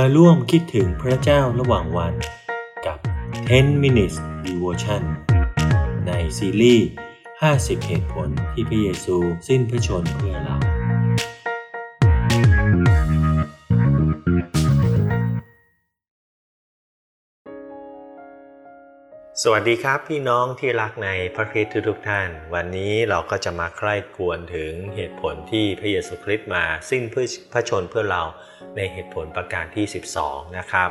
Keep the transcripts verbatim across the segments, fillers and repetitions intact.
มาร่วมคิดถึงพระเจ้าระหว่างวันกับten minutes devotion ในซีรีส์ห้าสิบเหตุผลที่พระเยซูสิ้นพระชนม์เพื่อเราสวัสดีครับพี่น้องที่รักในพระคริสต์ทุกๆท่านวันนี้เราก็จะมาใคร่ครวญถึงเหตุผลที่พระเยซูคริสต์มาสิ้นพระชนม์เพื่อเราในเหตุผลประการที่สิบสองนะครับ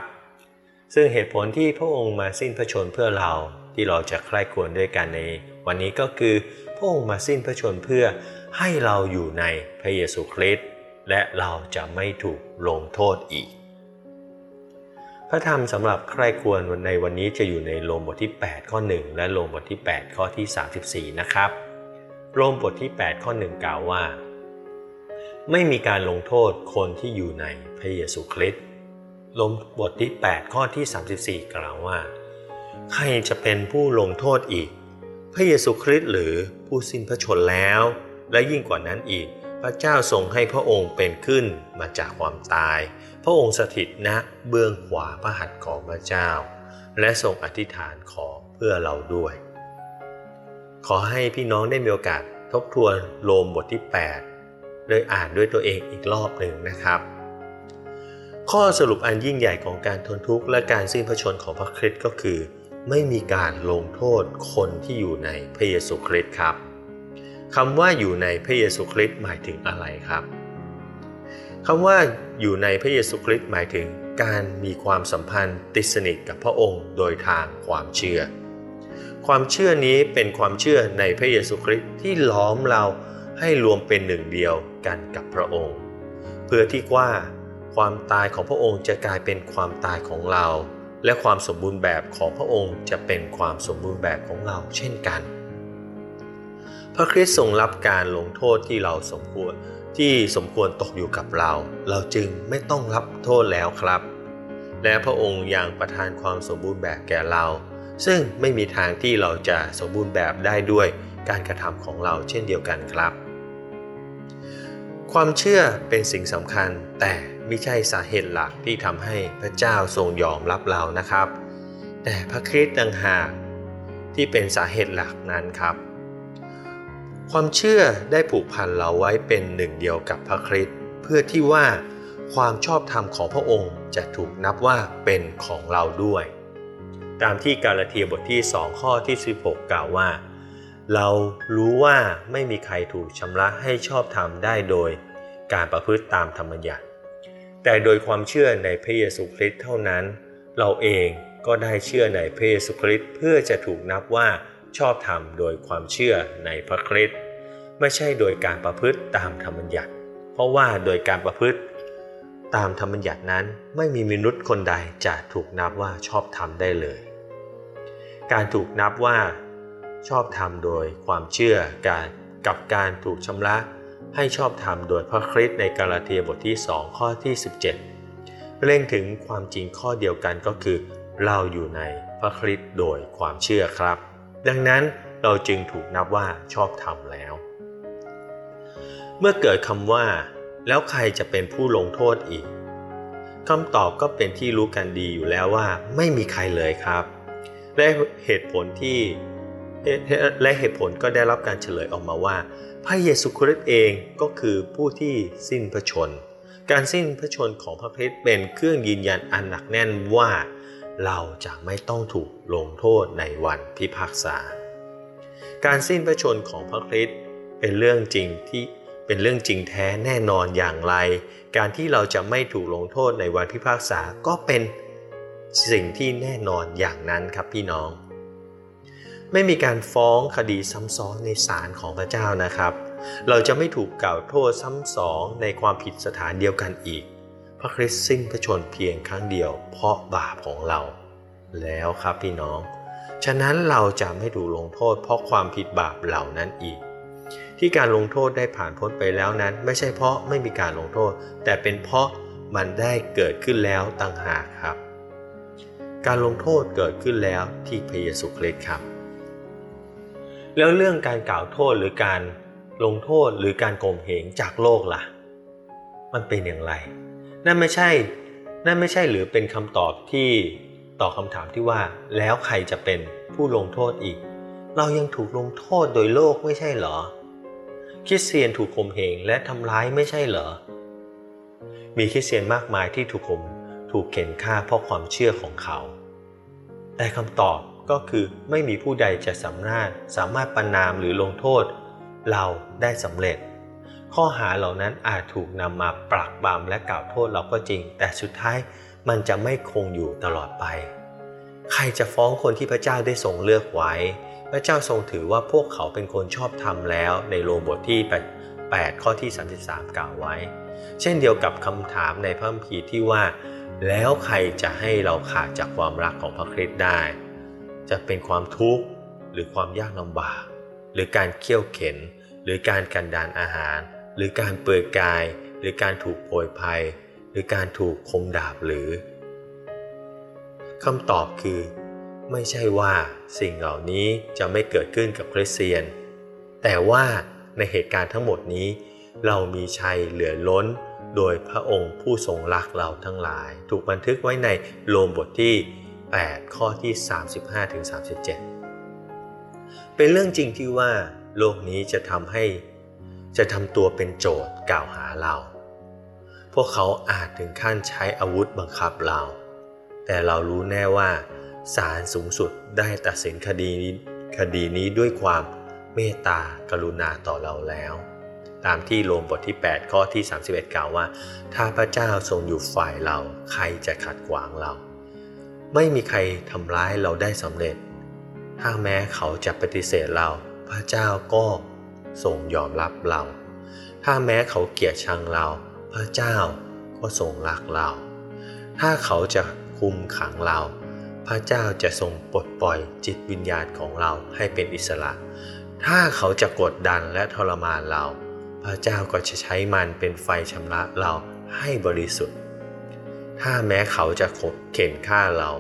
ซึ่งเหตุผลที่พระองค์มาสิ้นพระชนม์เพื่อเราที่เราจะใคร่ครวญด้วยกันในวันนี้ก็คือพระองค์มาสิ้นพระชนม์เพื่อให้เราอยู่ในพระเยซูคริสต์และเราจะไม่ถูกลงโทษอีกพระธรรมสำหรับใคร่ครวญในวันนี้จะอยู่ในโรมบทที่แปดข้อหนึ่งและโรมบทที่แปดข้อที่สามสิบสี่นะครับโรมบทที่แปดข้อหนึ่งกล่าวว่าไม่มีการลงโทษคนที่อยู่ในพระเยซูคริสต์โรมบทที่แปดข้อที่สามสิบสี่กล่าวว่าใครจะเป็นผู้ลงโทษอีกพระเยซูคริสต์หรือผู้สิ้นพระชนม์แล้วและยิ่งกว่านั้นอีกพระเจ้าทรงให้พระองค์เป็นขึ้นมาจากความตายพระองค์สถิตณเบื้องขวาพระหัตถ์ของพระเจ้าและทรงอธิษฐานขอเพื่อเราด้วยขอให้พี่น้องได้มีโอกาสทบทวนโรมบทที่แปดโดยอ่านด้วยตัวเองอีกรอบหนึ่งนะครับข้อสรุปอันยิ่งใหญ่ของการทนทุกข์และการสิ้นพระชนม์ของพระคริสต์ก็คือไม่มีการลงโทษคนที่อยู่ในพระเยซูคริสต์ครับคำว่าอยู่ในพระเยซูคริสต์หมายถึงอะไรครับคำว่าอยู่ในพระเยซูคริสต์หมายถึงการมีความสัมพันธ์ติดสนิทกับพระองค์โดยทางความเชื่อความเชื่อนี้เป็นความเชื่อในพระเยซูคริสต์ที่ล้อมเราให้รวมเป็นหนึ่งเดียวกันกับพระองค์เพื่อที่ว่าความตายของพระองค์จะกลายเป็นความตายของเราและความสมบูรณ์แบบของพระองค์จะเป็นความสมบูรณ์แบบของเราเช่นกันพระคริสต์ทรงรับการลงโทษที่เราสมควรที่สมควรตกอยู่กับเราเราจึงไม่ต้องรับโทษแล้วครับและพระองค์ยังประทานความสมบูรณ์แบบแก่เราซึ่งไม่มีทางที่เราจะสมบูรณ์แบบได้ด้วยการกระทำของเราเช่นเดียวกันครับความเชื่อเป็นสิ่งสำคัญแต่ไม่ใช่สาเหตุหลักที่ทำให้พระเจ้าทรงยอมรับเรานะครับแต่พระคริสต์ต่างหากที่เป็นสาเหตุหลักนั้นครับความเชื่อได้ผูกพันเราไว้เป็นหนึ่งเดียวกับพระคริสต์เพื่อที่ว่าความชอบธรรมของพระองค์จะถูกนับว่าเป็นของเราด้วยตามที่กาลาเทียบทที่สองข้อที่สิบหกกล่าวว่าเรารู้ว่าไม่มีใครถูกชำระให้ชอบธรรมได้โดยการประพฤติตามธรรมบัญญัติแต่โดยความเชื่อในพระเยซูคริสต์เท่านั้นเราเองก็ได้เชื่อในพระเยซูคริสต์เพื่อจะถูกนับว่าชอบธรรมโดยความเชื่อในพระคริสต์ไม่ใช่โดยการประพฤติตามธรรมบัญญัติเพราะว่าโดยการประพฤติตามธรรมบัญญัตินั้นไม่มีมนุษย์คนใดจะถูกนับว่าชอบธรรมได้เลยการถูกนับว่าชอบธรรมโดยความเชื่อกับการถูกชำระให้ชอบธรรมโดยพระคริสต์ในกาลาเทียบทที่สองข้อที่สิบเจ็ดเร่งถึงความจริงข้อเดียวกันก็คือเราอยู่ในพระคริสต์โดยความเชื่อครับดังนั้นเราจึงถูกนับว่าชอบธรรมแล้วเมื่อเกิดคำว่าแล้วใครจะเป็นผู้ลงโทษอีกคำตอบก็เป็นที่รู้กันดีอยู่แล้วว่าไม่มีใครเลยครับและเหตุผลที่และเหตุผลก็ได้รับการเฉลยออกมาว่าพระเยซูคริสต์เองก็คือผู้ที่สิ้นพระชนม์การสิ้นพระชนม์ของพระคริสต์เป็นเครื่องยืนยันอันหนักแน่นว่าเราจะไม่ต้องถูกลงโทษในวันพิพากษาการสิ้นพระชนม์ของพระคริสต์เป็นเรื่องจริงที่เป็นเรื่องจริงแท้แน่นอนอย่างไรการที่เราจะไม่ถูกลงโทษในวันพิพากษาก็เป็นสิ่งที่แน่นอนอย่างนั้นครับพี่น้องไม่มีการฟ้องคดีซ้ำซ้อนในศาลของพระเจ้านะครับเราจะไม่ถูกกล่าวโทษซ้ำสองในความผิดสถานเดียวกันอีกพระคริสต์สิ้นพระชนม์เพียงครั้งเดียวเพราะบาปของเราแล้วครับพี่น้องฉะนั้นเราจะไม่ถูกลงโทษเพราะความผิดบาปเหล่านั้นอีกที่การลงโทษได้ผ่านพ้นไปแล้วนั้นไม่ใช่เพราะไม่มีการลงโทษแต่เป็นเพราะมันได้เกิดขึ้นแล้วต่างหากครับการลงโทษเกิดขึ้นแล้วที่พระเยซูคริสต์ครับแล้วเรื่องการกล่าวโทษหรือการลงโทษหรือการข่มเหงจากโลกล่ะมันเป็นอย่างไรนั่นไม่ใช่ นั่นไม่ใช่หรือเป็นคำตอบที่ต่อคำถามที่ว่าแล้วใครจะเป็นผู้ลงโทษอีกเรายังถูกลงโทษโดยโลกไม่ใช่เหรอคริสเตียนถูกข่มเหงและทำร้ายไม่ใช่เหรอมีคริสเตียนมากมายที่ถูกข่มถูกเข็นฆ่าเพราะความเชื่อของเขาแต่คำตอบก็คือไม่มีผู้ใดจะสามารถสามารถประณามหรือลงโทษเราได้สำเร็จข้อหาเหล่านั้นอาจถูกนำมาปรักปรำและกล่าวโทษเราก็จริงแต่สุดท้ายมันจะไม่คงอยู่ตลอดไปใครจะฟ้องคนที่พระเจ้าได้ทรงเลือกไว้พระเจ้าทรงถือว่าพวกเขาเป็นคนชอบธรรมแล้วในโรมบทที่แปดข้อที่สามสิบสามกล่าวไว้เช่นเดียวกับคำถามในพระคัมภีร์ที่ว่าแล้วใครจะให้เราขาดจากความรักของพระคริสต์ได้จะเป็นความทุกข์หรือความยากลำบากหรือการเคี่ยวเข็นหรือการกันดานอาหารหรือการเปื่อยกายหรือการถูกโผยภัยหรือการถูกคมดาบหรือคำตอบคือไม่ใช่ว่าสิ่งเหล่านี้จะไม่เกิดขึ้นกับคริสเตียนแต่ว่าในเหตุการณ์ทั้งหมดนี้เรามีชัยเหลือล้นโดยพระองค์ผู้ทรงรักเราทั้งหลายถูกบันทึกไว้ในโรมบทที่แปดข้อที่ สามสิบห้าถึงสามสิบเจ็ด เป็นเรื่องจริงที่ว่าโลกนี้จะทำให้จะทำตัวเป็นโจทย์กล่าวหาเราพวกเขาอาจถึงขั้นใช้อาวุธบังคับเราแต่เรารู้แน่ว่าศาลสูงสุดได้ตัดสินคดีคดีนี้ด้วยความเมตตากรุณาต่อเราแล้วตามที่โรมบทที่แปดข้อที่สามสิบเอ็ดกล่าวว่าถ้าพระเจ้าทรงอยู่ฝ่ายเราใครจะขัดขวางเราไม่มีใครทำร้ายเราได้สำเร็จถ้าแม้เขาจะปฏิเสธเราพระเจ้าก็ทรงยอมรับเราถ้าแม้เขาเกลียดชังเราพระเจ้าก็ทรงรักเราถ้าเขาจะคุมขังเราพระเจ้าจะทรงปลดปล่อยจิตวิญญาณของเราให้เป็นอิสระถ้าเขาจะกดดันและทรมานเราพระเจ้าก็จะใช้มันเป็นไฟชำระเราให้บริสุทธิ์ถ้าแม้เขาจะเข็นฆ่าเรา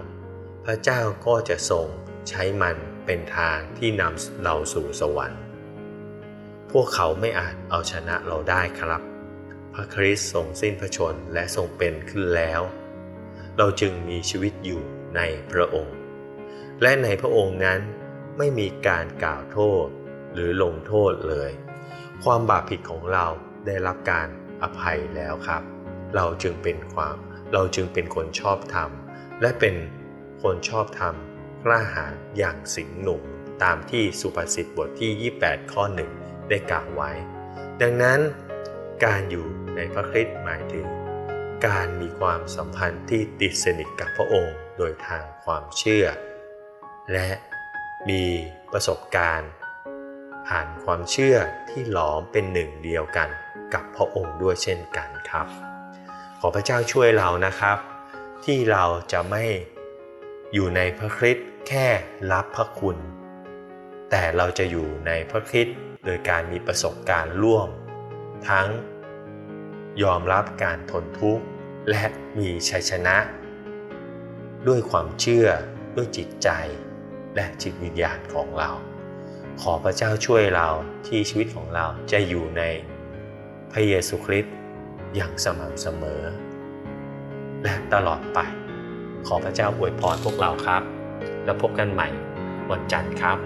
พระเจ้าก็จะทรงใช้มันเป็นทางที่นำเราสู่สวรรค์พวกเขาไม่อาจเอาชนะเราได้ครับพระคริสต์ทรงสิ้นพระชนม์และทรงเป็นขึ้นแล้วเราจึงมีชีวิตอยู่ในพระองค์และในพระองค์นั้นไม่มีการกล่าวโทษหรือลงโทษเลยความบาปผิดของเราได้รับการอภัยแล้วครับเราจึงเป็นความเราจึงเป็นคนชอบธรรมและเป็นคนชอบธรรมกล้าหาญอย่างสิงห์หนุ่มตามที่สุภาษิตบทที่ยี่สิบแปดข้อหนึ่งได้กล่าวไว้ดังนั้นการอยู่ในพระคริสต์หมายถึงการมีความสัมพันธ์ที่ติดสนิทกับพระองค์โดยทางความเชื่อและมีประสบการณ์ผ่านความเชื่อที่หลอมเป็นหนึ่งเดียวกันกับพระองค์ด้วยเช่นกันครับขอพระเจ้าช่วยเรานะครับที่เราจะไม่อยู่ในพระคริสต์แค่รับพระคุณแต่เราจะอยู่ในพระคริสต์โดยการมีประสบการณ์ร่วมทั้งยอมรับการทนทุกข์และมีชัยชนะด้วยความเชื่อด้วยจิตใจและจิตวิญญาณของเราขอพระเจ้าช่วยเราที่ชีวิตของเราจะอยู่ในพระเยซูคริสต์อย่างสม่ำเสมอและตลอดไปขอพระเจ้าอวยพรพวกเราครับแล้วพบกันใหม่วันจันทร์ครับ